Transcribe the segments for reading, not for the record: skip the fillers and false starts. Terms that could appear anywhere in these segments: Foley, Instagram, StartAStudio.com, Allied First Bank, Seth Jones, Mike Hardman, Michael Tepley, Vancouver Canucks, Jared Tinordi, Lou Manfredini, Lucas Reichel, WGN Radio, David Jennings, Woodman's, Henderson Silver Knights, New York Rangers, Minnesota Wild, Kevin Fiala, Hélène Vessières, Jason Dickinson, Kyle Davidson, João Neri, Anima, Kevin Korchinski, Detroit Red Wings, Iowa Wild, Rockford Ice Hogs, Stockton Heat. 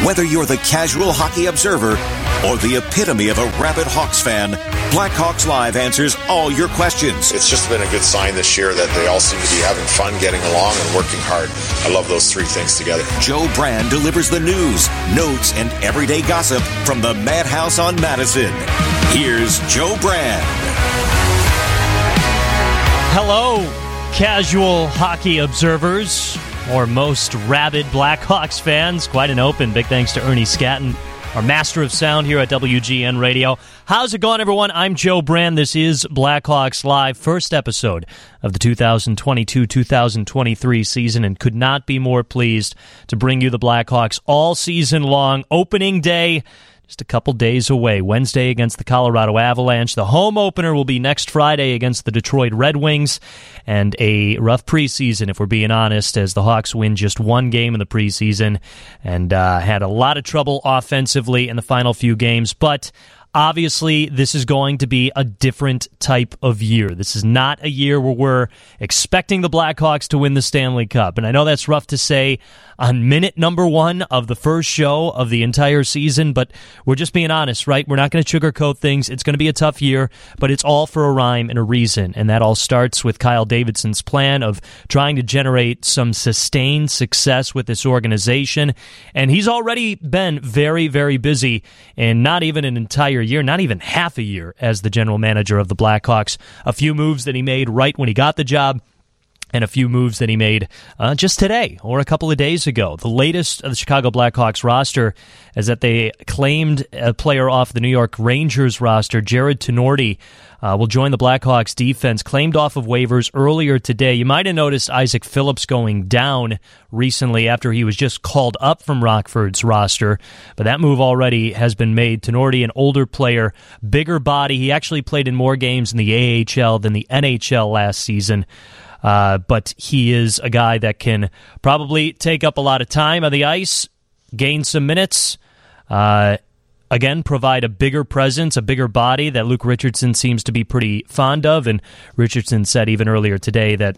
Whether you're the casual hockey observer or the epitome of a rabid Hawks fan, Blackhawks Live answers all your questions. It's just been a good sign this year that they all seem to be having fun, getting along, and working hard. I love those three things together. Joe Brand delivers the news, notes, and everyday gossip from the Madhouse on Madison. Here's Joe Brand. Hello, casual hockey observers, or most rabid Blackhawks fans. Quite an open. Big thanks to Ernie Scatton, our master of sound here at WGN Radio. How's it going, everyone? I'm Joe Brand. This is Blackhawks Live, first episode of the 2022-2023 season, and could not be more pleased to bring you the Blackhawks all season long. Opening day, just a couple days away. Wednesday against the Colorado Avalanche. The home opener will be next Friday against the Detroit Red Wings. And a rough preseason, if we're being honest, as the Hawks win just one game in the preseason and had a lot of trouble offensively in the final few games. But obviously, this is going to be a different type of year. This is not a year where we're expecting the Blackhawks to win the Stanley Cup. And I know that's rough to say on minute number one of the first show of the entire season, but we're just being honest, right? We're not going to sugarcoat things. It's going to be a tough year, but it's all for a rhyme and a reason. And that all starts with Kyle Davidson's plan of trying to generate some sustained success with this organization. And he's already been very, very busy, and not even an entire year, not even half a year as the general manager of the Blackhawks. A few moves that he made right when he got the job, and a few moves that he made just today or a couple of days ago. The latest of the Chicago Blackhawks roster is that they claimed a player off the New York Rangers roster. Jared Tinordi will join the Blackhawks defense, claimed off of waivers earlier today. You might have noticed Isaac Phillips going down recently after he was just called up from Rockford's roster, but that move already has been made. Tinordi, an older player, bigger body. He actually played in more games in the AHL than the NHL last season. But he is a guy that can probably take up a lot of time on the ice, gain some minutes, again, provide a bigger presence, a bigger body that Luke Richardson seems to be pretty fond of. And Richardson said even earlier today that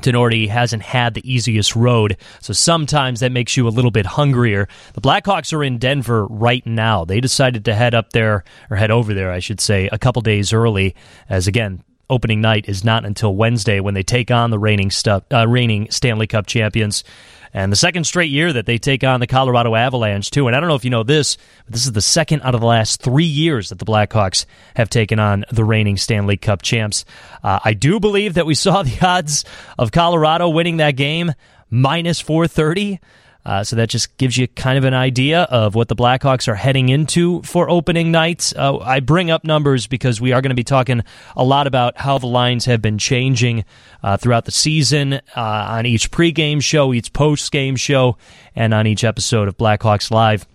Tinordi hasn't had the easiest road, so sometimes that makes you a little bit hungrier. The Blackhawks are in Denver right now. They decided to head up there, or head over there, I should say, a couple days early, as again, opening night is not until Wednesday when they take on the reigning Stanley Cup champions. And the second straight year that they take on the Colorado Avalanche, too. And I don't know if you know this, but this is the second out of the last 3 years that the Blackhawks have taken on the reigning Stanley Cup champs. I do believe that we saw the odds of Colorado winning that game minus 430. So that just gives you kind of an idea of what the Blackhawks are heading into for opening night. I bring up numbers because we are going to be talking a lot about how the lines have been changing throughout the season on each pregame show, each postgame show, and on each episode of Blackhawks Live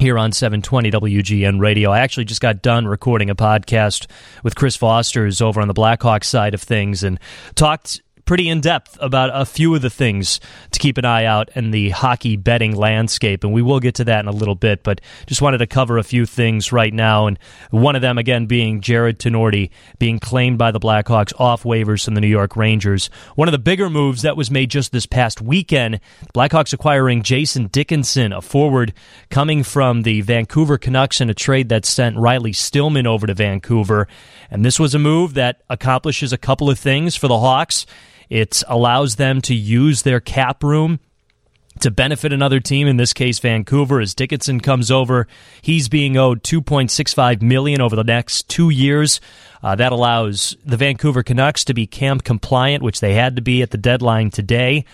here on 720 WGN Radio. I actually just got done recording a podcast with Chris Foster, who's over on the Blackhawks side of things, and talked pretty in-depth about a few of the things to keep an eye out in the hockey betting landscape, and we will get to that in a little bit, but just wanted to cover a few things right now, and one of them, again, being Jared Tinordi being claimed by the Blackhawks off waivers from the New York Rangers. One of the bigger moves that was made just this past weekend, the Blackhawks acquiring Jason Dickinson, a forward coming from the Vancouver Canucks in a trade that sent Riley Stillman over to Vancouver, and this was a move that accomplishes a couple of things for the Hawks. It allows them to use their cap room to benefit another team, in this case Vancouver. As Dickinson comes over, he's being owed $2.65 million over the next 2 years. That allows the Vancouver Canucks to be camp compliant, which they had to be at the deadline today.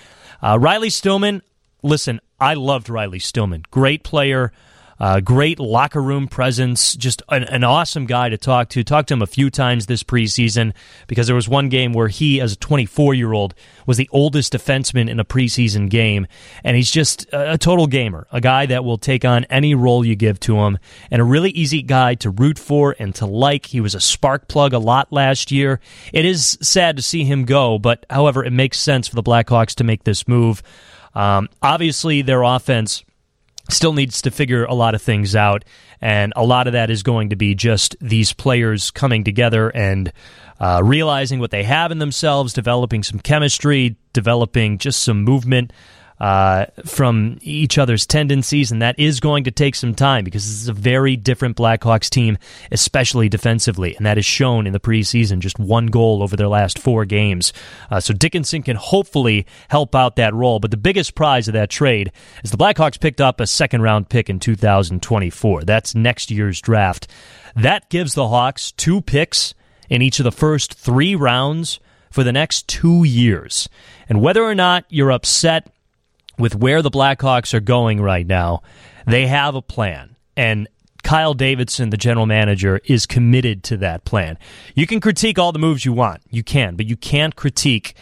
Riley Stillman, listen, I loved Riley Stillman. Great player. Great locker room presence, just an awesome guy to talk to. Talked to him a few times this preseason because there was one game where he, as a 24-year-old, was the oldest defenseman in a preseason game. And he's just a total gamer, a guy that will take on any role you give to him, and a really easy guy to root for and to like. He was a spark plug a lot last year. It is sad to see him go, but however, it makes sense for the Blackhawks to make this move. Obviously, their offense still needs to figure a lot of things out, and a lot of that is going to be just these players coming together and realizing what they have in themselves, developing some chemistry, developing just some movement, from each other's tendencies, and that is going to take some time because this is a very different Blackhawks team, especially defensively, and that is shown in the preseason, just one goal over their last four games. So Dickinson can hopefully help out that role, but the biggest prize of that trade is the Blackhawks picked up a second-round pick in 2024. That's next year's draft. That gives the Hawks two picks in each of the first three rounds for the next 2 years. And whether or not you're upset with where the Blackhawks are going right now, they have a plan. And Kyle Davidson, the general manager, is committed to that plan. You can critique all the moves you want. You can. But you can't critique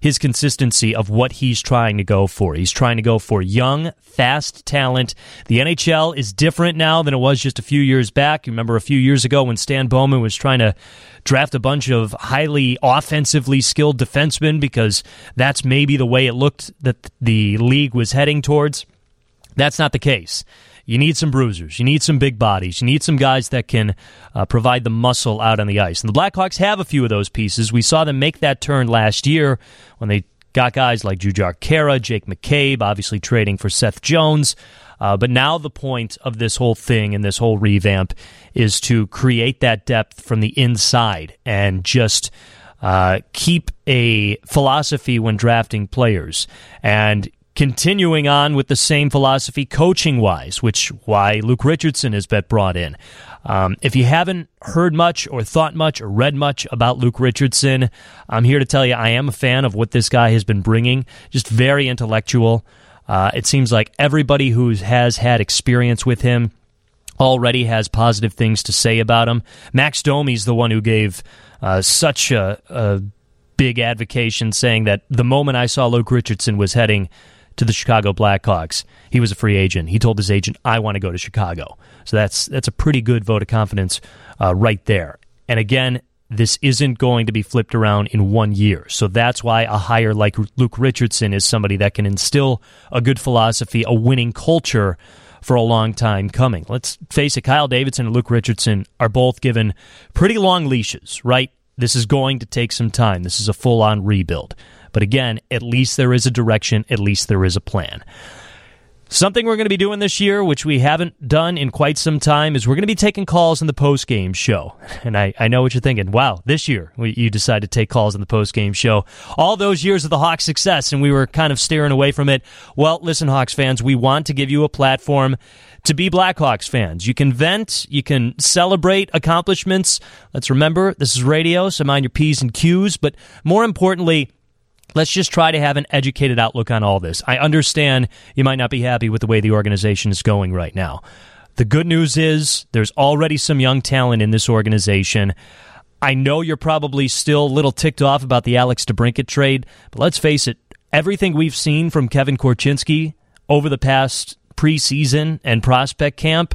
his consistency of what he's trying to go for. He's trying to go for young, fast talent. The NHL is different now than it was just a few years back. You remember a few years ago when Stan Bowman was trying to draft a bunch of highly offensively skilled defensemen because that's maybe the way it looked that the league was heading towards. That's not the case. You need some bruisers. You need some big bodies. You need some guys that can provide the muscle out on the ice. And the Blackhawks have a few of those pieces. We saw them make that turn last year when they got guys like Jujhar Khaira, Jake McCabe, obviously trading for Seth Jones. But now the point of this whole thing and this whole revamp is to create that depth from the inside and just keep a philosophy when drafting players. And continuing on with the same philosophy coaching-wise, which why Luke Richardson has been brought in. If you haven't heard much or thought much or read much about Luke Richardson, I'm here to tell you I am a fan of what this guy has been bringing. Just very intellectual. It seems like everybody who has had experience with him already has positive things to say about him. Max Domi's the one who gave such a big advocation, saying that the moment I saw Luke Richardson was heading to the Chicago Blackhawks, he was a free agent. He told his agent, I want to go to Chicago. So that's a pretty good vote of confidence right there. And again, this isn't going to be flipped around in 1 year. So that's why a hire like Luke Richardson is somebody that can instill a good philosophy, a winning culture for a long time coming. Let's face it, Kyle Davidson and Luke Richardson are both given pretty long leashes, right? This is going to take some time. This is a full-on rebuild. But again, at least there is a direction, at least there is a plan. Something we're going to be doing this year, which we haven't done in quite some time, is we're going to be taking calls in the post-game show. And I know what you're thinking. Wow, this year you decided to take calls in the post-game show. All those years of the Hawks' success, and we were kind of steering away from it. Well, listen, Hawks fans, we want to give you a platform to be Blackhawks fans. You can vent, you can celebrate accomplishments. Let's remember, this is radio, so mind your P's and Q's. But more importantly, let's just try to have an educated outlook on all this. I understand you might not be happy with the way the organization is going right now. The good news is there's already some young talent in this organization. I know you're probably still a little ticked off about the Alex DeBrincat trade, but let's face it, everything we've seen from Kevin Korchinski over the past preseason and prospect camp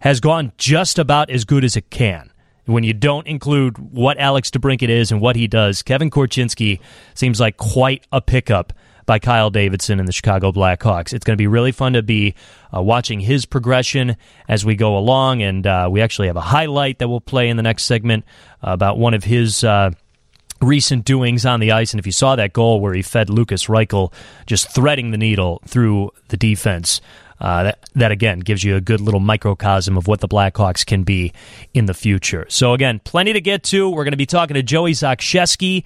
has gone just about as good as it can. When you don't include what Alex DeBrincat is and what he does, Kevin Korchinski seems like quite a pickup by Kyle Davidson and the Chicago Blackhawks. It's going to be really fun to be watching his progression as we go along, and we actually have a highlight that we'll play in the next segment about one of his recent doings on the ice. And if you saw that goal where he fed Lucas Reichel, just threading the needle through the defense, that again gives you a good little microcosm of what the Blackhawks can be in the future. So again, plenty to get to. We're going to be talking to Joey Zakszewski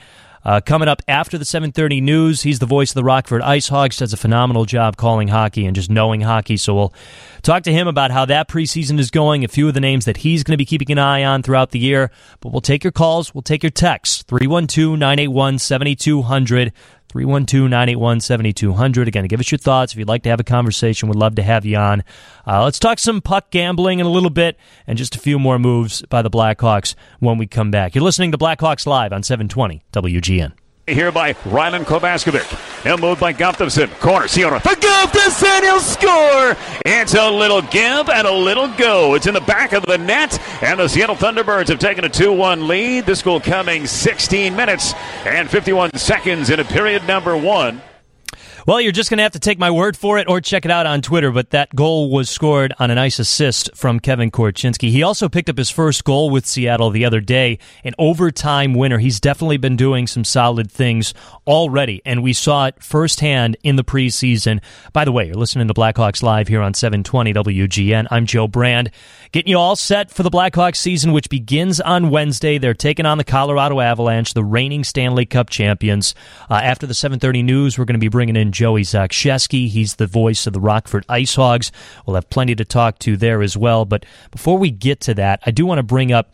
coming up after the 7:30 news. He's the voice of the Rockford Ice Hogs, does a phenomenal job calling hockey and just knowing hockey. So we'll talk to him about how that preseason is going, a few of the names that he's going to be keeping an eye on throughout the year. But we'll take your calls, we'll take your texts, 312-981-7200. 312-981-7200. Again, give us your thoughts. If you'd like to have a conversation, we'd love to have you on. Let's talk some puck gambling in a little bit and just a few more moves by the Blackhawks when we come back. You're listening to Blackhawks Live on 720 WGN. Here by Rylan Kovacevic. Now moved by Gustafsson. Corner, Ciora. For Gustafsson, he'll score! It's a little give and a little go. It's in the back of the net, and the Seattle Thunderbirds have taken a 2-1 lead. This goal coming 16 minutes and 51 seconds into period number one. Well, you're just going to have to take my word for it or check it out on Twitter, but that goal was scored on a nice assist from Kevin Korchinski. He also picked up his first goal with Seattle the other day, an overtime winner. He's definitely been doing some solid things already, and we saw it firsthand in the preseason. By the way, you're listening to Blackhawks Live here on 720 WGN. I'm Joe Brand, getting you all set for the Blackhawks season, which begins on Wednesday. They're taking on the Colorado Avalanche, the reigning Stanley Cup champions. After the 7:30 news, we're going to be bringing in Joey Zakszewski. He's the voice of the Rockford Ice Hogs. We'll have plenty to talk to there as well. But before we get to that, I do want to bring up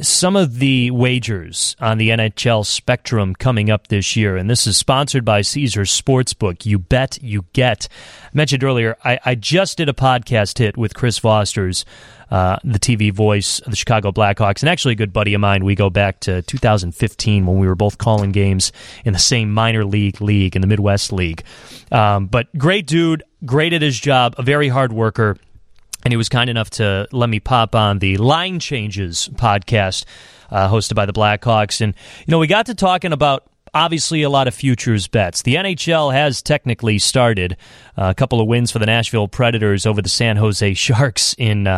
some of the wagers on the NHL spectrum coming up this year, and this is sponsored by Caesars Sportsbook. You bet, you get. I mentioned earlier, I just did a podcast hit with Chris Foster's, the TV voice of the Chicago Blackhawks, and actually a good buddy of mine. We go back to 2015 when we were both calling games in the same minor league in the Midwest League. But great dude, great at his job, a very hard worker. And he was kind enough to let me pop on the Line Changes podcast hosted by the Blackhawks. And, you know, we got to talking about, obviously, a lot of futures bets. The NHL has technically started a couple of wins for the Nashville Predators over the San Jose Sharks in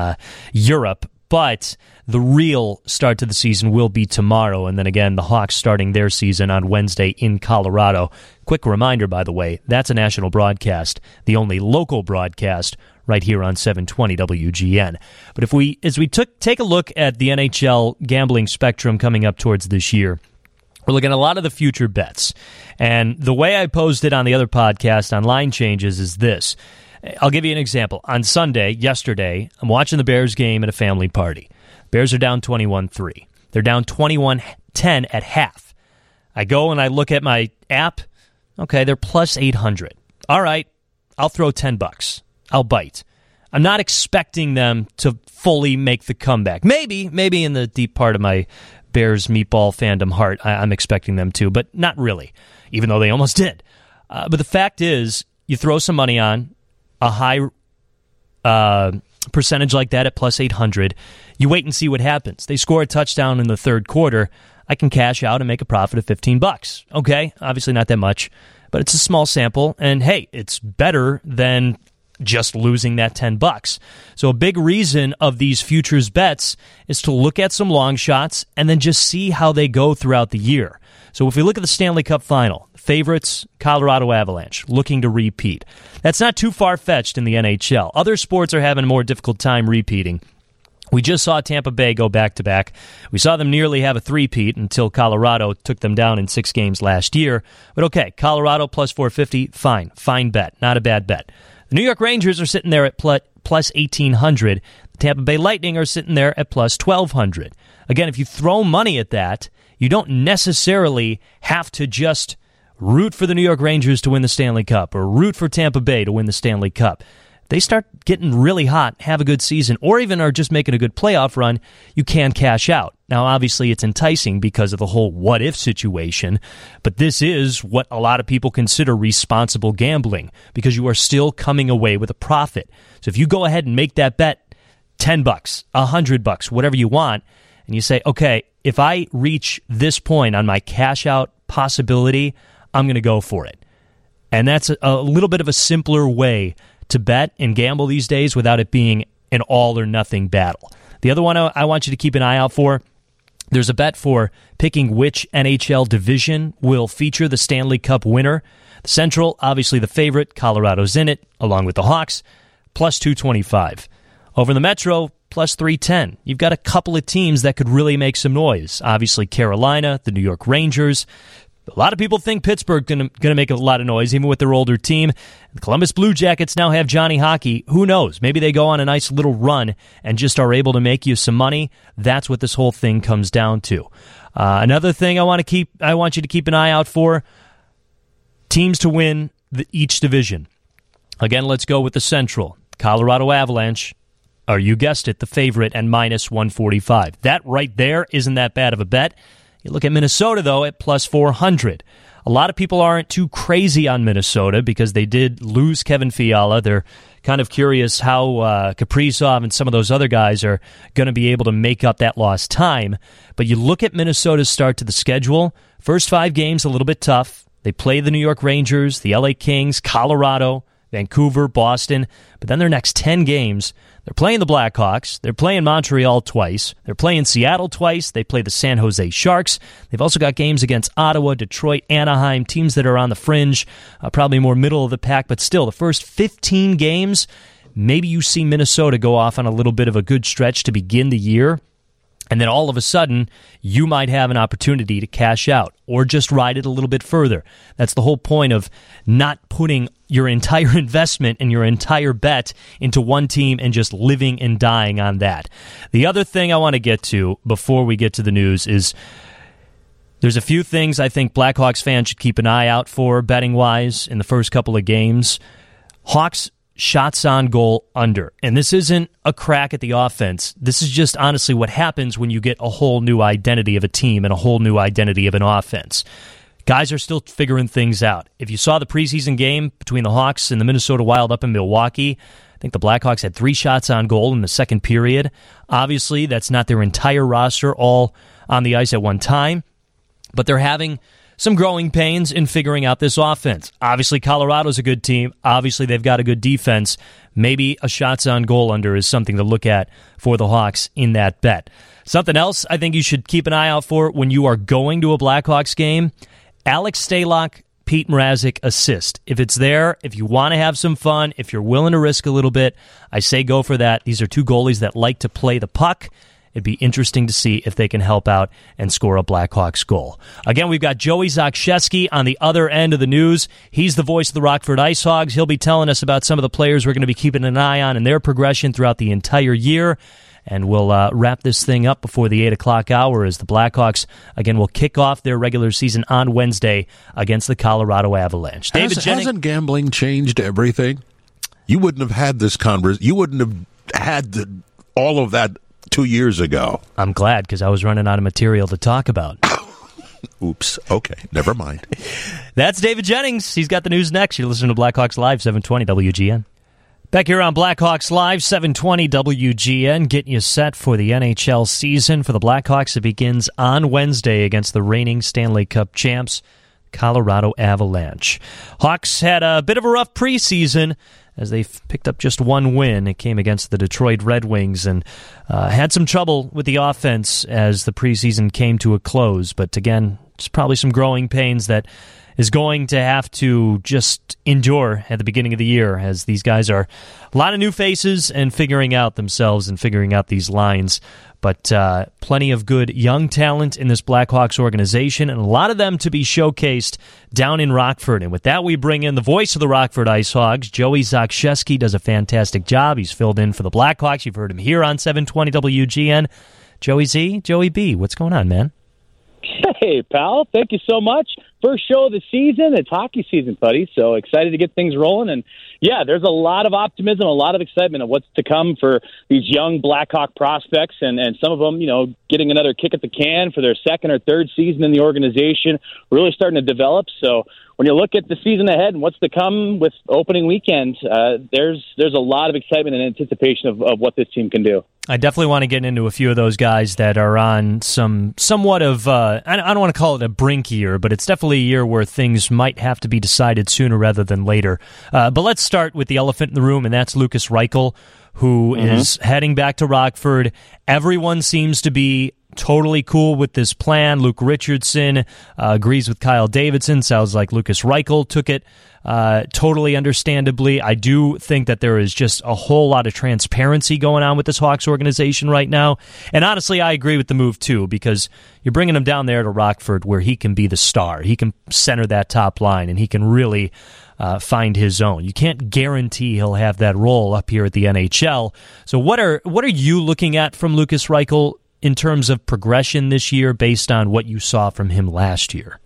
Europe. But the real start to the season will be tomorrow. And then again, the Hawks starting their season on Wednesday in Colorado. Quick reminder, by the way, that's a national broadcast, the only local broadcast right here on 720 WGN. But if we, as we take a look at the NHL gambling spectrum coming up towards this year, we're looking at a lot of the future bets. And the way I posed it on the other podcast on Line Changes is this. I'll give you an example. On Sunday, yesterday, I'm watching the Bears game at a family party. Bears are down 21-3. They're down 21-10 at half. I go and I look at my app. Okay, they're plus 800. All right, I'll throw $10. I'll bite. I'm not expecting them to fully make the comeback. Maybe in the deep part of my Bears meatball fandom heart, I'm expecting them to, but not really, even though they almost did. But the fact is, you throw some money on a high percentage like that at plus 800, you wait and see what happens. They score a touchdown in the third quarter, I can cash out and make a profit of $15. Okay, obviously not that much, but it's a small sample, and hey, it's better than just losing that $10. So a big reason of these futures bets is to look at some long shots and then just see how they go throughout the year. So if we look at the Stanley Cup Final, favorites, Colorado Avalanche, looking to repeat. That's not too far-fetched in the NHL. Other sports are having a more difficult time repeating. We just saw Tampa Bay go back-to-back. We saw them nearly have a three-peat until Colorado took them down in 6 games last year. But okay, Colorado plus 450, fine bet, not a bad bet. The New York Rangers are sitting there at plus 1,800. The Tampa Bay Lightning are sitting there at plus 1,200. Again, if you throw money at that, you don't necessarily have to just root for the New York Rangers to win the Stanley Cup or root for Tampa Bay to win the Stanley Cup. They start getting really hot, have a good season, or even are just making a good playoff run, you can cash out. Now, obviously, it's enticing because of the whole what-if situation, but this is what a lot of people consider responsible gambling because you are still coming away with a profit. So if you go ahead and make that bet, $10, $100, whatever you want, and you say, okay, if I reach this point on my cash-out possibility, I'm going to go for it. And that's a little bit of a simpler way to bet and gamble these days without it being an all-or-nothing battle. The other one I want you to keep an eye out for, there's a bet for picking which NHL division will feature the Stanley Cup winner. The Central, obviously the favorite, Colorado's in it, along with the Hawks, plus 225. Over in the Metro, plus 310. You've got a couple of teams that could really make some noise. Obviously Carolina, the New York Rangers. A lot of people think Pittsburgh's going to make a lot of noise, even with their older team. The Columbus Blue Jackets now have Johnny Hockey. Who knows? Maybe they go on a nice little run and just are able to make you some money. That's what this whole thing comes down to. Another thing I want you to keep an eye out for, teams to win each division. Again, let's go with the Central. Colorado Avalanche, or you guessed it, the favorite, and minus 145. That right there isn't that bad of a bet. You look at Minnesota, though, at plus 400. A lot of people aren't too crazy on Minnesota because they did lose Kevin Fiala. They're kind of curious how Kaprizov and some of those other guys are going to be able to make up that lost time. But you look at Minnesota's start to the schedule. First 5 games, a little bit tough. They play the New York Rangers, the LA Kings, Colorado, Vancouver, Boston. But then their next 10 games, they're playing the Blackhawks. They're playing Montreal twice. They're playing Seattle twice. They play the San Jose Sharks. They've also got games against Ottawa, Detroit, Anaheim, teams that are on the fringe, probably more middle of the pack. But still, the first 15 games, maybe you see Minnesota go off on a little bit of a good stretch to begin the year. And then all of a sudden, you might have an opportunity to cash out or just ride it a little bit further. That's the whole point of not putting your entire investment and your entire bet into one team and just living and dying on that. The other thing I want to get to before we get to the news is there's a few things I think Blackhawks fans should keep an eye out for betting-wise in the first couple of games. Hawks shots on goal under. And this isn't a crack at the offense. This is just honestly what happens when you get a whole new identity of a team and a whole new identity of an offense. Guys are still figuring things out. If you saw the preseason game between the Hawks and the Minnesota Wild up in Milwaukee, I think the Blackhawks had 3 shots on goal in the second period. Obviously, that's not their entire roster all on the ice at one time, but they're having some growing pains in figuring out this offense. Obviously, Colorado's a good team. Obviously, they've got a good defense. Maybe a shots on goal under is something to look at for the Hawks in that bet. Something else I think you should keep an eye out for when you are going to a Blackhawks game, Alex Stalock, Pete Mrazek assist. If it's there, if you want to have some fun, if you're willing to risk a little bit, I say go for that. These are two goalies that like to play the puck. It'd be interesting to see if they can help out and score a Blackhawks goal. Again, we've got Joey Zakszewski on the other end of the news. He's the voice of the Rockford Ice Hogs. He'll be telling us about some of the players we're going to be keeping an eye on and their progression throughout the entire year. And we'll wrap this thing up before the 8 o'clock hour as the Blackhawks, again, will kick off their regular season on Wednesday against the Colorado Avalanche. Hasn't gambling changed everything? You wouldn't have had this conversation. You wouldn't have had all of that 2 years ago. I'm glad, because I was running out of material to talk about. Oops. Okay. Never mind. That's David Jennings. He's got the news next. You're listening to Blackhawks Live, 720 WGN. Back here on Blackhawks Live, 720 WGN, getting you set for the NHL season for the Blackhawks. It begins on Wednesday against the reigning Stanley Cup champs, Colorado Avalanche. Hawks had a bit of a rough preseason, as they picked up just one win. It came against the Detroit Red Wings and had some trouble with the offense as the preseason came to a close. But again, it's probably some growing pains that is going to have to just endure at the beginning of the year, as these guys are a lot of new faces and figuring out themselves and figuring out these lines. But plenty of good young talent in this Blackhawks organization, and a lot of them to be showcased down in Rockford. And with that, we bring in the voice of the Rockford Ice Hogs. Joey Zakszewski does a fantastic job. He's filled in for the Blackhawks. You've heard him here on 720 WGN. Joey Z, Joey B, what's going on, man? Hey, pal. Thank you so much. First show of the season. It's hockey season, buddy. So excited to get things rolling. And yeah, there's a lot of optimism, a lot of excitement of what's to come for these young Blackhawk prospects. And some of them, you know, getting another kick at the can for their second or third season in the organization, really starting to develop. So when you look at the season ahead and what's to come with opening weekend, there's a lot of excitement and anticipation of what this team can do. I definitely want to get into a few of those guys that are on somewhat of, I don't want to call it a brink year, but it's definitely a year where things might have to be decided sooner rather than later. But let's start with the elephant in the room, and that's Lucas Reichel, who is heading back to Rockford. Everyone seems to be totally cool with this plan. Luke Richardson agrees with Kyle Davidson. Sounds like Lucas Reichel took it totally understandably. I do think that there is just a whole lot of transparency going on with this Hawks organization right now. And honestly, I agree with the move too, because you're bringing him down there to Rockford where he can be the star. He can center that top line, and he can really find his own. You can't guarantee he'll have that role up here at the NHL. So what are you looking at from Lucas Reichel in terms of progression this year based on what you saw from him last year?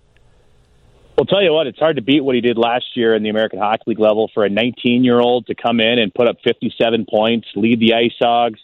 Well, tell you what, it's hard to beat what he did last year in the American Hockey League level for a 19-year-old to come in and put up 57 points, lead the Ice Hogs,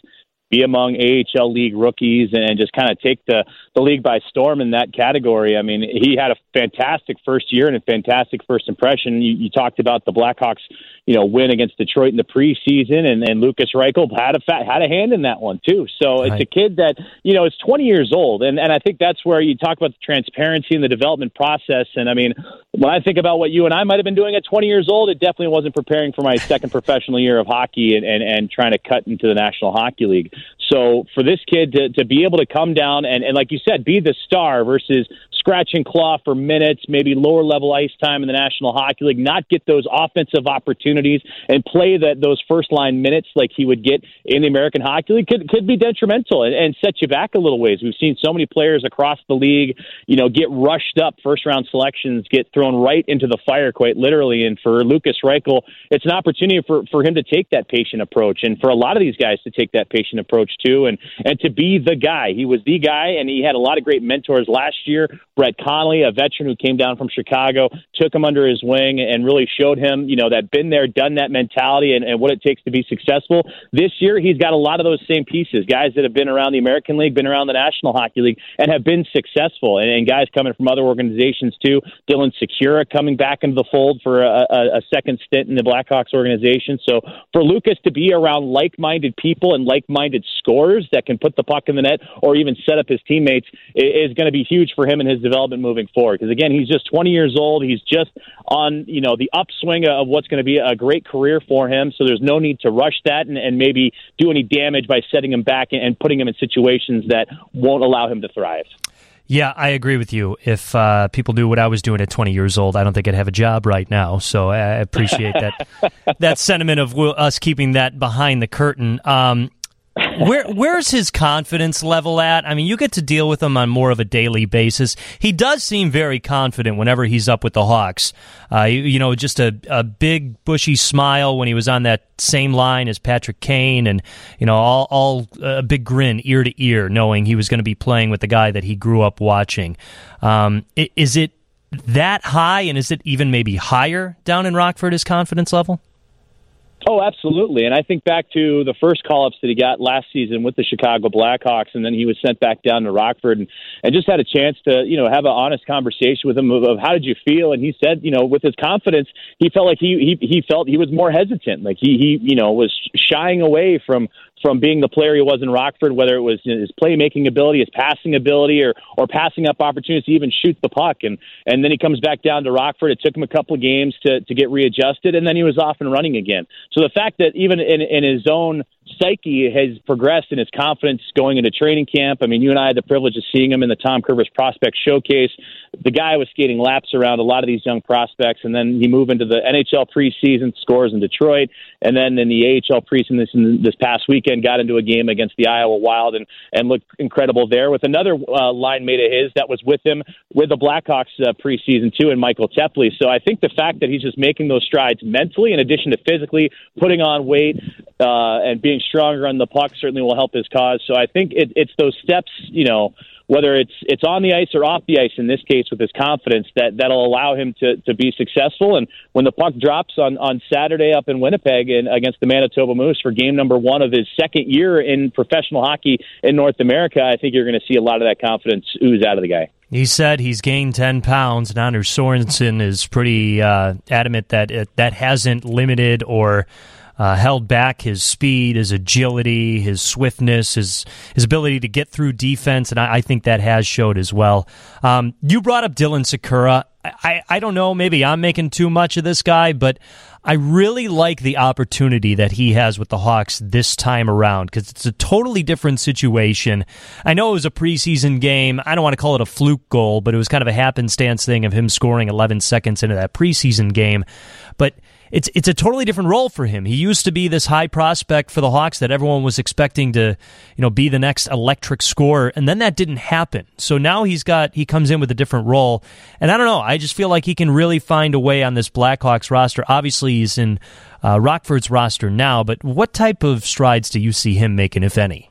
be among AHL League rookies, and just kind of take the league by storm in that category. I mean, he had a fantastic first year and a fantastic first impression. You talked about the Blackhawks win against Detroit in the preseason, and Lucas Reichel had a hand in that one too. So it's a kid that, is 20 years old. And I think that's where you talk about the transparency and the development process. And I mean, when I think about what you and I might've been doing at 20 years old, it definitely wasn't preparing for my second professional year of hockey and trying to cut into the National Hockey League. So for this kid to be able to come down and like you said, be the star versus scratch and claw for minutes, maybe lower level ice time in the National Hockey League, not get those offensive opportunities and play those first line minutes like he would get in the American Hockey League could be detrimental and set you back a little ways. We've seen so many players across the league, get rushed up, first round selections get thrown right into the fire quite literally. And for Lucas Reichel, it's an opportunity for him to take that patient approach, and for a lot of these guys to take that patient approach too, and to be the guy. He was the guy, and he had a lot of great mentors last year. Brett Connolly, a veteran who came down from Chicago, took him under his wing and really showed him, that been there, done that mentality and what it takes to be successful. This year, he's got a lot of those same pieces, guys that have been around the American League, been around the National Hockey League, and have been successful, and guys coming from other organizations too. Dylan Sikura coming back into the fold for a second stint in the Blackhawks organization. So for Lucas to be around like-minded people and like-minded scorers that can put the puck in the net or even set up his teammates is going to be huge for him and his development moving forward. Because again, he's just 20 years old. He's just on, the upswing of what's going to be a great career for him. So there's no need to rush that and maybe do any damage by setting him back and putting him in situations that won't allow him to thrive. Yeah, I agree with you. If people knew what I was doing at 20 years old, I don't think I'd have a job right now. So I appreciate that sentiment of us keeping that behind the curtain. Where's his confidence level at? I mean, you get to deal with him on more of a daily basis. He does seem very confident whenever he's up with the Hawks. Just a big bushy smile when he was on that same line as Patrick Kane, and all a big grin ear to ear, knowing he was going to be playing with the guy that he grew up watching. Is it that high, and is it even maybe higher down in Rockford, his confidence level? Oh, absolutely. And I think back to the first call-ups that he got last season with the Chicago Blackhawks, and then he was sent back down to Rockford and just had a chance to, have an honest conversation with him of how did you feel? And he said, with his confidence, he felt like he felt he was more hesitant. Like he was shying away from being the player he was in Rockford, whether it was his playmaking ability, his passing ability, or passing up opportunities to even shoot the puck. And then he comes back down to Rockford. It took him a couple of games to get readjusted, and then he was off and running again. So the fact that even in his own psyche has progressed in his confidence going into training camp. I mean, you and I had the privilege of seeing him in the Tom Curvis Prospect Showcase. The guy was skating laps around a lot of these young prospects, and then he moved into the NHL preseason, scores in Detroit, and then in the AHL preseason this past weekend, got into a game against the Iowa Wild and looked incredible there with another line mate of his that was with him with the Blackhawks preseason too, and Michael Tepley. So I think the fact that he's just making those strides mentally in addition to physically, putting on weight and being stronger on the puck certainly will help his cause. So I think it's those steps, whether it's on the ice or off the ice, in this case with his confidence, that'll allow him to be successful. And when the puck drops on Saturday up in Winnipeg and against the Manitoba Moose for game number 1 of his second year in professional hockey in North America, I think you're going to see a lot of that confidence ooze out of the guy. He said he's gained 10 pounds, and Anders Sorensen is pretty adamant that that hasn't limited or held back his speed, his agility, his swiftness, his ability to get through defense, and I think that has showed as well. You brought up Dylan Sikura. I don't know, maybe I'm making too much of this guy, but I really like the opportunity that he has with the Hawks this time around, because it's a totally different situation. I know it was a preseason game. I don't want to call it a fluke goal, but it was kind of a happenstance thing of him scoring 11 seconds into that preseason game. But it's a totally different role for him. He used to be this high prospect for the Hawks that everyone was expecting to, be the next electric scorer, and then that didn't happen. So now he comes in with a different role, and I don't know. I just feel like he can really find a way on this Blackhawks roster. Obviously, he's in Rockford's roster now, but what type of strides do you see him making, if any?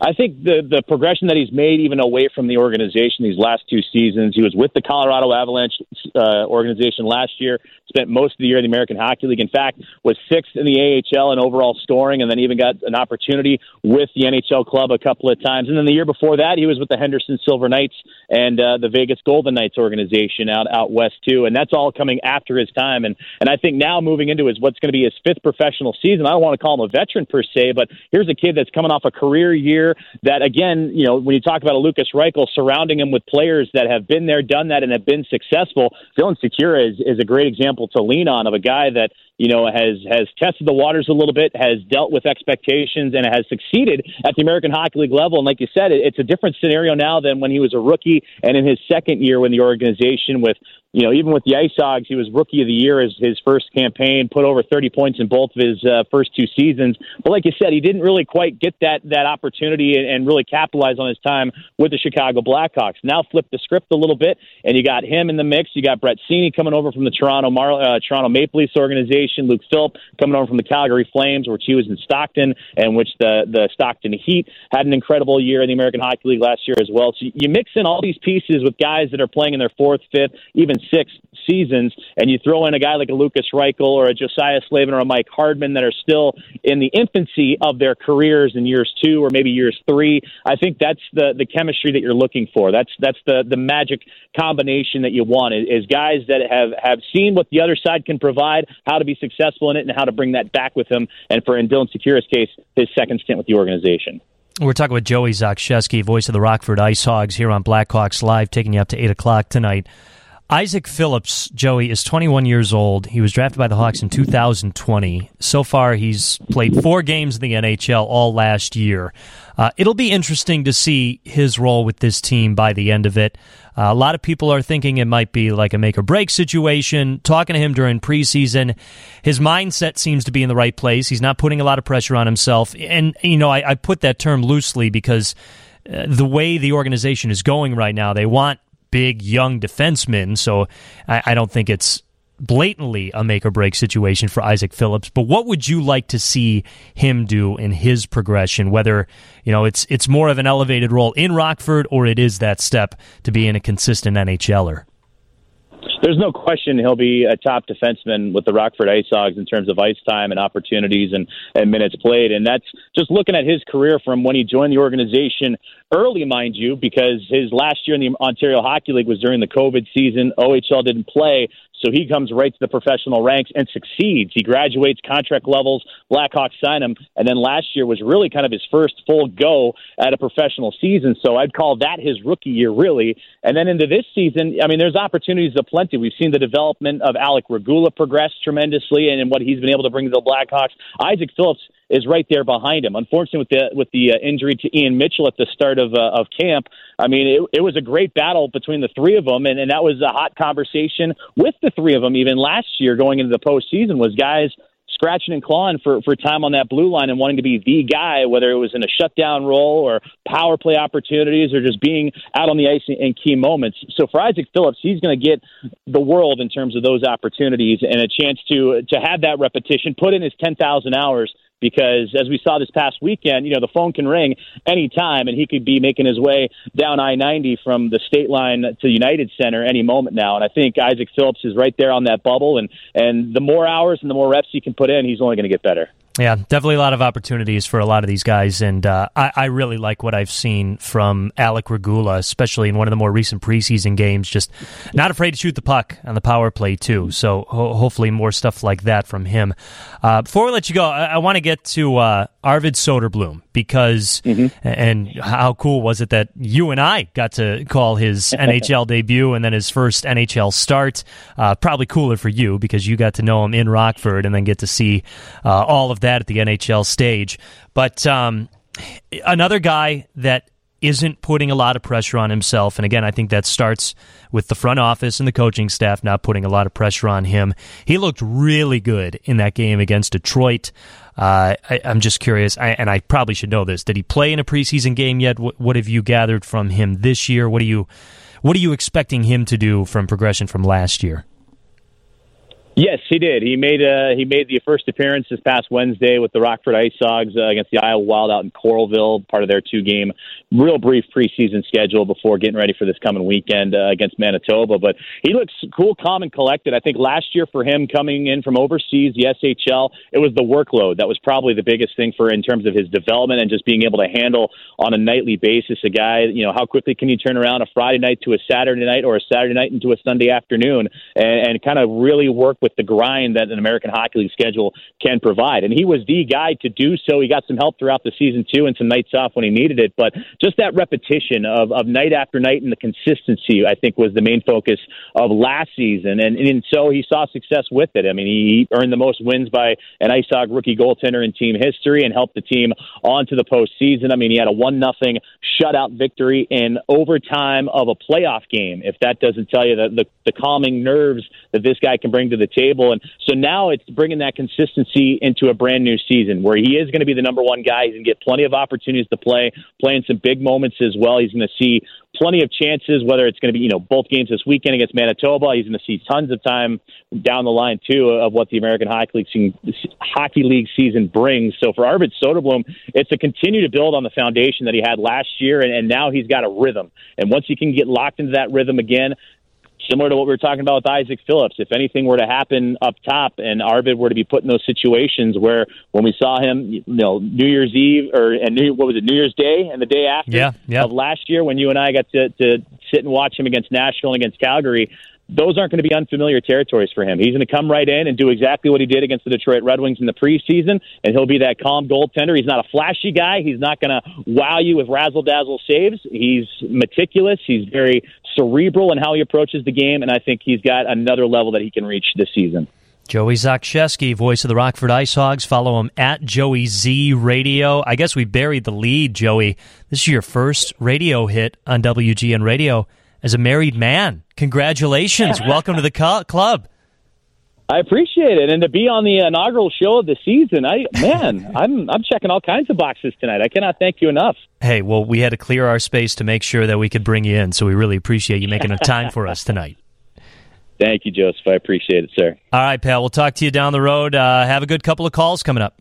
I think the progression that he's made, even away from the organization these last two seasons, he was with the Colorado Avalanche organization last year, spent most of the year in the American Hockey League, in fact, was sixth in the AHL in overall scoring, and then even got an opportunity with the NHL club a couple of times. And then the year before that, he was with the Henderson Silver Knights and the Vegas Golden Knights organization out west, too. And that's all coming after his time. And I think now moving into what's going to be his fifth professional season, I don't want to call him a veteran per se, but here's a kid that's coming off a career year. That, again, you know, when you talk about a Lucas Reichel, surrounding him with players that have been there, done that, and have been successful, Dylan Sikura is a great example to lean on, of a guy that, you know, has tested the waters a little bit, has dealt with expectations, and has succeeded at the American Hockey League level. And like you said, it's a different scenario now than when he was a rookie and in his second year when the organization with, you know, even with the Ice Hogs, he was Rookie of the Year as his first campaign, put over 30 points in both of his first two seasons. But like you said, he didn't really quite get that opportunity and really capitalize on his time with the Chicago Blackhawks. Now flip the script a little bit, and you got him in the mix. You got Brett Cini coming over from the Toronto Maple Leafs organization, Luke Phillips coming over from the Calgary Flames, which he was in Stockton, and which the Stockton Heat had an incredible year in the American Hockey League last year as well. So you mix in all these pieces with guys that are playing in their fourth, fifth, even sixth seasons, and you throw in a guy like a Lucas Reichel or a Josiah Slavin or a Mike Hardman that are still in the infancy of their careers in years two or maybe years three. I think that's the chemistry that you're looking for. That's the magic combination that you want, is guys that have seen what the other side can provide, how to be successful in it, and how to bring that back with them. And in Dylan Sikura's case, his second stint with the organization. We're talking with Joey Zakszewski, voice of the Rockford Ice Hogs, here on Blackhawks Live, taking you up to 8 o'clock tonight. Isaac Phillips, Joey, is 21 years old. He was drafted by the Hawks in 2020. So far, he's played 4 games in the NHL all last year. It'll be interesting to see his role with this team by the end of it. A lot of people are thinking it might be like a make-or-break situation. Talking to him during preseason, his mindset seems to be in the right place. He's not putting a lot of pressure on himself. And, you know, I put that term loosely because the way the organization is going right now, they want big, young defenseman, so I don't think it's blatantly a make-or-break situation for Isaac Phillips. But what would you like to see him do in his progression, whether, you know, it's more of an elevated role in Rockford or it is that step to being a consistent NHLer? There's no question he'll be a top defenseman with the Rockford Ice Hogs in terms of ice time and opportunities and minutes played. And that's just looking at his career from when he joined the organization early, mind you, because his last year in the Ontario Hockey League was during the COVID season. OHL didn't play. So he comes right to the professional ranks and succeeds. He graduates contract levels, Blackhawks sign him, and then last year was really kind of his first full go at a professional season. So I'd call that his rookie year, really. And then into this season, I mean, there's opportunities aplenty. We've seen the development of Alec Regula progress tremendously and what he's been able to bring to the Blackhawks. Isaac Phillips is right there behind him. Unfortunately, with the injury to Ian Mitchell at the start of camp, I mean, it was a great battle between the three of them, and that was a hot conversation with the three of them even last year going into the postseason, was guys scratching and clawing for time on that blue line and wanting to be the guy, whether it was in a shutdown role or power play opportunities or just being out on the ice in key moments. So for Isaac Phillips, he's going to get the world in terms of those opportunities and a chance to have that repetition, put in his 10,000 hours, because as we saw this past weekend, you know, the phone can ring any time, and he could be making his way down I-90 from the state line to United Center any moment now. And I think Isaac Phillips is right there on that bubble, and the more hours and the more reps he can put in, he's only going to get better. Yeah, definitely a lot of opportunities for a lot of these guys, and I really like what I've seen from Alec Regula, especially in one of the more recent preseason games, just not afraid to shoot the puck on the power play, too. So hopefully more stuff like that from him. Before we let you go, I want to get to Arvid Soderblom, because, and how cool was it that you and I got to call his NHL debut and then his first NHL start? Probably cooler for you, because you got to know him in Rockford and then get to see all of that at the NHL stage. But another guy that isn't putting a lot of pressure on himself, and again, I think that starts with the front office and the coaching staff not putting a lot of pressure on him. He looked really good in that game against Detroit. I'm just curious, and I probably should know this, did he play in a preseason game yet? What have you gathered from him this year? What are you expecting him to do from progression from last year? Yes, he did. He made the first appearance this past Wednesday with the Rockford Ice Hogs against the Iowa Wild out in Coralville, part of their two-game, real brief preseason schedule before getting ready for this coming weekend against Manitoba. But he looks cool, calm, and collected. I think last year for him coming in from overseas, the SHL, it was the workload that was probably the biggest thing for in terms of his development and just being able to handle on a nightly basis a guy. You know, how quickly can you turn around a Friday night to a Saturday night or a Saturday night into a Sunday afternoon and kind of really work with the grind that an American Hockey League schedule can provide. And he was the guy to do so. He got some help throughout the season, too, and some nights off when he needed it. But just that repetition of night after night and the consistency, I think, was the main focus of last season. And so he saw success with it. I mean, he earned the most wins by an Ice Hog rookie goaltender in team history and helped the team onto the postseason. I mean, he had a 1-0 shutout victory in overtime of a playoff game, if that doesn't tell you the calming nerves that this guy can bring to the table. And so now it's bringing that consistency into a brand new season where he is going to be the number one guy. He's going to get plenty of opportunities to play in some big moments as well. He's going to see plenty of chances, whether it's going to be, you know, both games this weekend against Manitoba. He's going to see tons of time down the line, too, of what the American Hockey League season brings. So for Arvid Soderblom, it's to continue to build on the foundation that he had last year, and now he's got a rhythm. And once he can get locked into that rhythm again, similar to what we were talking about with Isaac Phillips, if anything were to happen up top and Arvid were to be put in those situations where when we saw him, you know, New Year's Day and the day after of last year when you and I got to sit and watch him against Nashville and against Calgary, those aren't going to be unfamiliar territories for him. He's going to come right in and do exactly what he did against the Detroit Red Wings in the preseason, and he'll be that calm goaltender. He's not a flashy guy. He's not going to wow you with razzle-dazzle saves. He's meticulous. He's very cerebral in how he approaches the game, and I think he's got another level that he can reach this season. Joey Zakszewski, voice of the Rockford Ice Hogs. Follow him at Joey Z Radio. I guess we buried the lead, Joey. This is your first radio hit on WGN Radio. As a married man, congratulations. Welcome to the club. I appreciate it. And to be on the inaugural show of the season, I'm checking all kinds of boxes tonight. I cannot thank you enough. Hey, well, we had to clear our space to make sure that we could bring you in, so we really appreciate you making a time for us tonight. Thank you, Joseph. I appreciate it, sir. All right, pal. We'll talk to you down the road. Have a good couple of calls coming up.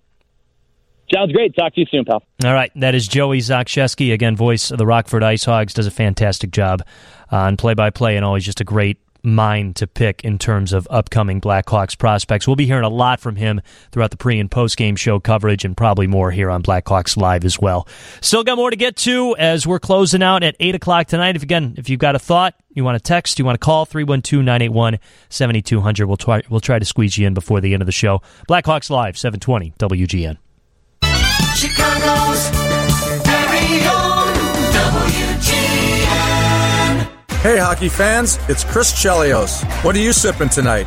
Sounds great. Talk to you soon, pal. All right. That is Joey Zakszewski, again, voice of the Rockford Ice Hogs. Does a fantastic job on play-by-play and always just a great mind to pick in terms of upcoming Blackhawks prospects. We'll be hearing a lot from him throughout the pre- and post-game show coverage and probably more here on Blackhawks Live as well. Still got more to get to as we're closing out at 8 o'clock tonight. If you've got a thought, you want to text, you want to call, 312-981-7200. We'll try to squeeze you in before the end of the show. Blackhawks Live, 720 WGN. Chicago's very own WGN. Hey, hockey fans, it's Chris Chelios. What are you sipping tonight?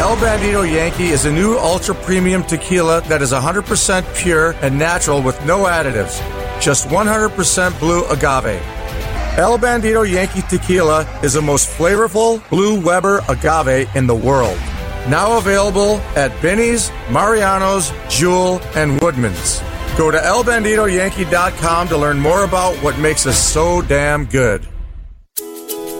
El Bandito Yankee is a new ultra-premium tequila that is 100% pure and natural with no additives. Just 100% blue agave. El Bandito Yankee Tequila is the most flavorful blue Weber agave in the world. Now available at Binny's, Mariano's, Jewel, and Woodman's. Go to elbanditoyankee.com to learn more about what makes us so damn good.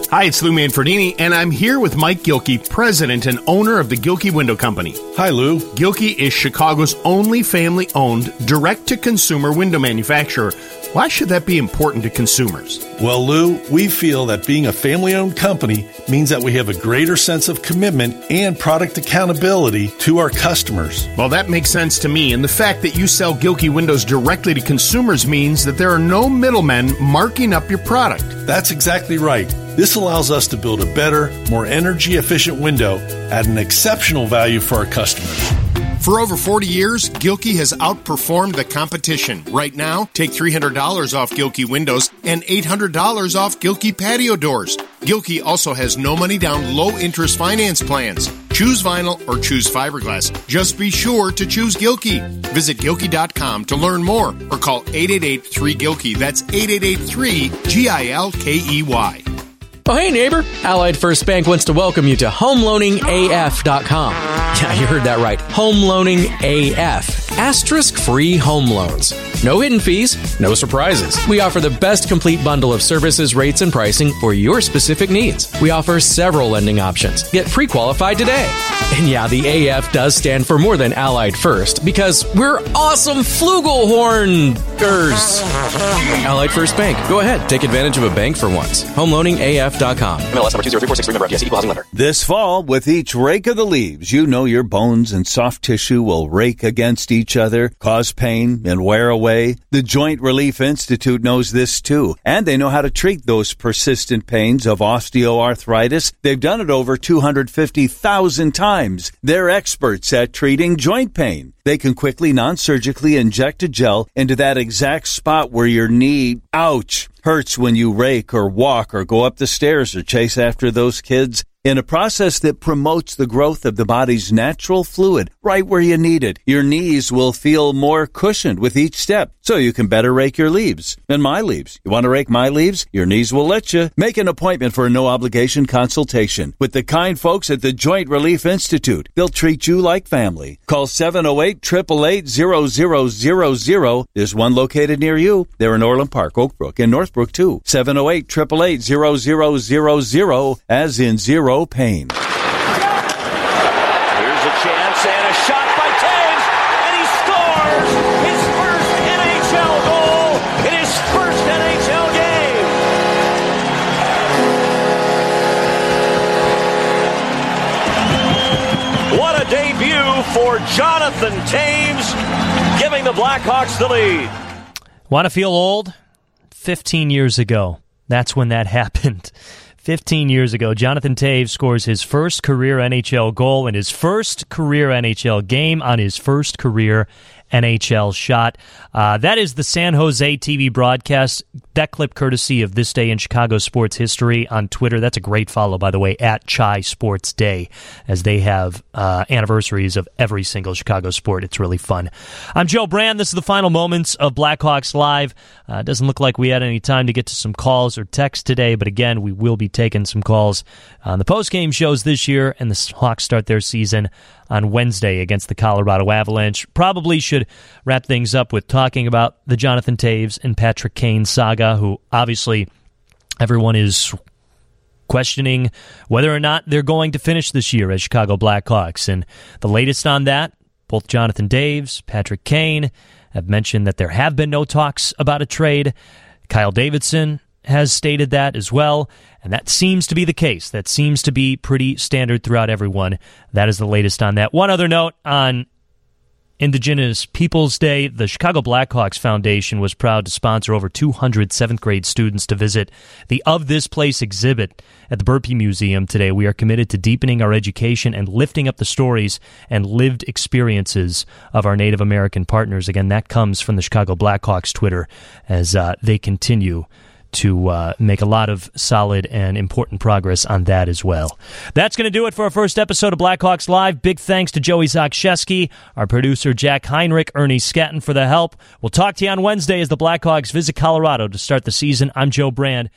Hi, it's Lou Manfredini, and I'm here with Mike Gilkey, president and owner of the Gilkey Window Company. Hi, Lou. Gilkey is Chicago's only family-owned, direct-to-consumer window manufacturer. Why should that be important to consumers? Well, Lou, we feel that being a family-owned company means that we have a greater sense of commitment and product accountability to our customers. Well, that makes sense to me, and the fact that you sell Gilkey windows directly to consumers means that there are no middlemen marking up your product. That's exactly right. This allows us to build a better, more energy-efficient window at an exceptional value for our customers. For over 40 years, Gilkey has outperformed the competition. Right now, take $300 off Gilkey windows and $800 off Gilkey patio doors. Gilkey also has no money down, low interest finance plans. Choose vinyl or choose fiberglass. Just be sure to choose Gilkey. Visit Gilkey.com to learn more or call 888-3-GILKEY. That's 888-3-GILKEY. Oh, hey, neighbor. Allied First Bank wants to welcome you to HomeLoaningAF.com. Yeah, you heard that right. HomeLoaningAF. Asterisk-free home loans. No hidden fees, no surprises. We offer the best complete bundle of services, rates, and pricing for your specific needs. We offer several lending options. Get pre-qualified today. And yeah, the AF does stand for more than Allied First, because we're awesome flugelhorners. Allied First Bank. Go ahead. Take advantage of a bank for once. HomeLoaningAF.com. MLS number 203463, member FDIC, equal housing lender. This fall, with each rake of the leaves, you know your bones and soft tissue will rake against each other, cause pain, and wear away. The Joint Relief Institute knows this too, and they know how to treat those persistent pains of osteoarthritis. They've done it over 250,000 times. They're experts at treating joint pain. They can quickly, non-surgically inject a gel into that exact spot where your knee, ouch, hurts when you rake or walk or go up the stairs or chase after those kids. In a process that promotes the growth of the body's natural fluid right where you need it, your knees will feel more cushioned with each step, so you can better rake your leaves. And my leaves. You want to rake my leaves? Your knees will let you. Make an appointment for a no-obligation consultation with the kind folks at the Joint Relief Institute. They'll treat you like family. Call 708-888-0000. There's one located near you. They're in Orland Park, Oak Brook, and Northbrook, too. 708-888-0000, as in zero. Pain. Here's a chance and a shot by Toews, and he scores his first NHL goal in his first NHL game. What a debut for Jonathan Toews, giving the Blackhawks the lead. Want to feel old? 15 years ago. That's when that happened. 15 years ago, Jonathan Toews scores his first career NHL goal in his first career NHL game on his first career NHL shot. That is the San Jose TV broadcast. That clip courtesy of This Day in Chicago Sports History on Twitter. That's a great follow, by the way, at Chi Sports Day, as they have anniversaries of every single Chicago sport. It's really fun. I'm Joe Brand. This is the final moments of Blackhawks Live. Doesn't look like we had any time to get to some calls or texts today, but again, we will be taking some calls on the postgame shows this year, and the Hawks start their season on Wednesday against the Colorado Avalanche. Probably should wrap things up with talking about the Jonathan Toews and Patrick Kane saga, who obviously everyone is questioning whether or not they're going to finish this year as Chicago Blackhawks. And the latest on that, both Jonathan Toews, Patrick Kane have mentioned that there have been no talks about a trade. Kyle Davidson has stated that as well, and that seems to be the case. That seems to be pretty standard throughout everyone. That is the latest on that. One other note on Indigenous Peoples Day, the Chicago Blackhawks Foundation was proud to sponsor over 200 7th-grade students to visit the Of This Place exhibit at the Burpee Museum today. We are committed to deepening our education and lifting up the stories and lived experiences of our Native American partners. Again, that comes from the Chicago Blackhawks Twitter as they continue to make a lot of solid and important progress on that as well. That's going to do it for our first episode of Blackhawks Live. Big thanks to Joey Zakszewski, our producer Jack Heinrich, Ernie Scatton for the help. We'll talk to you on Wednesday as the Blackhawks visit Colorado to start the season. I'm Joe Brand.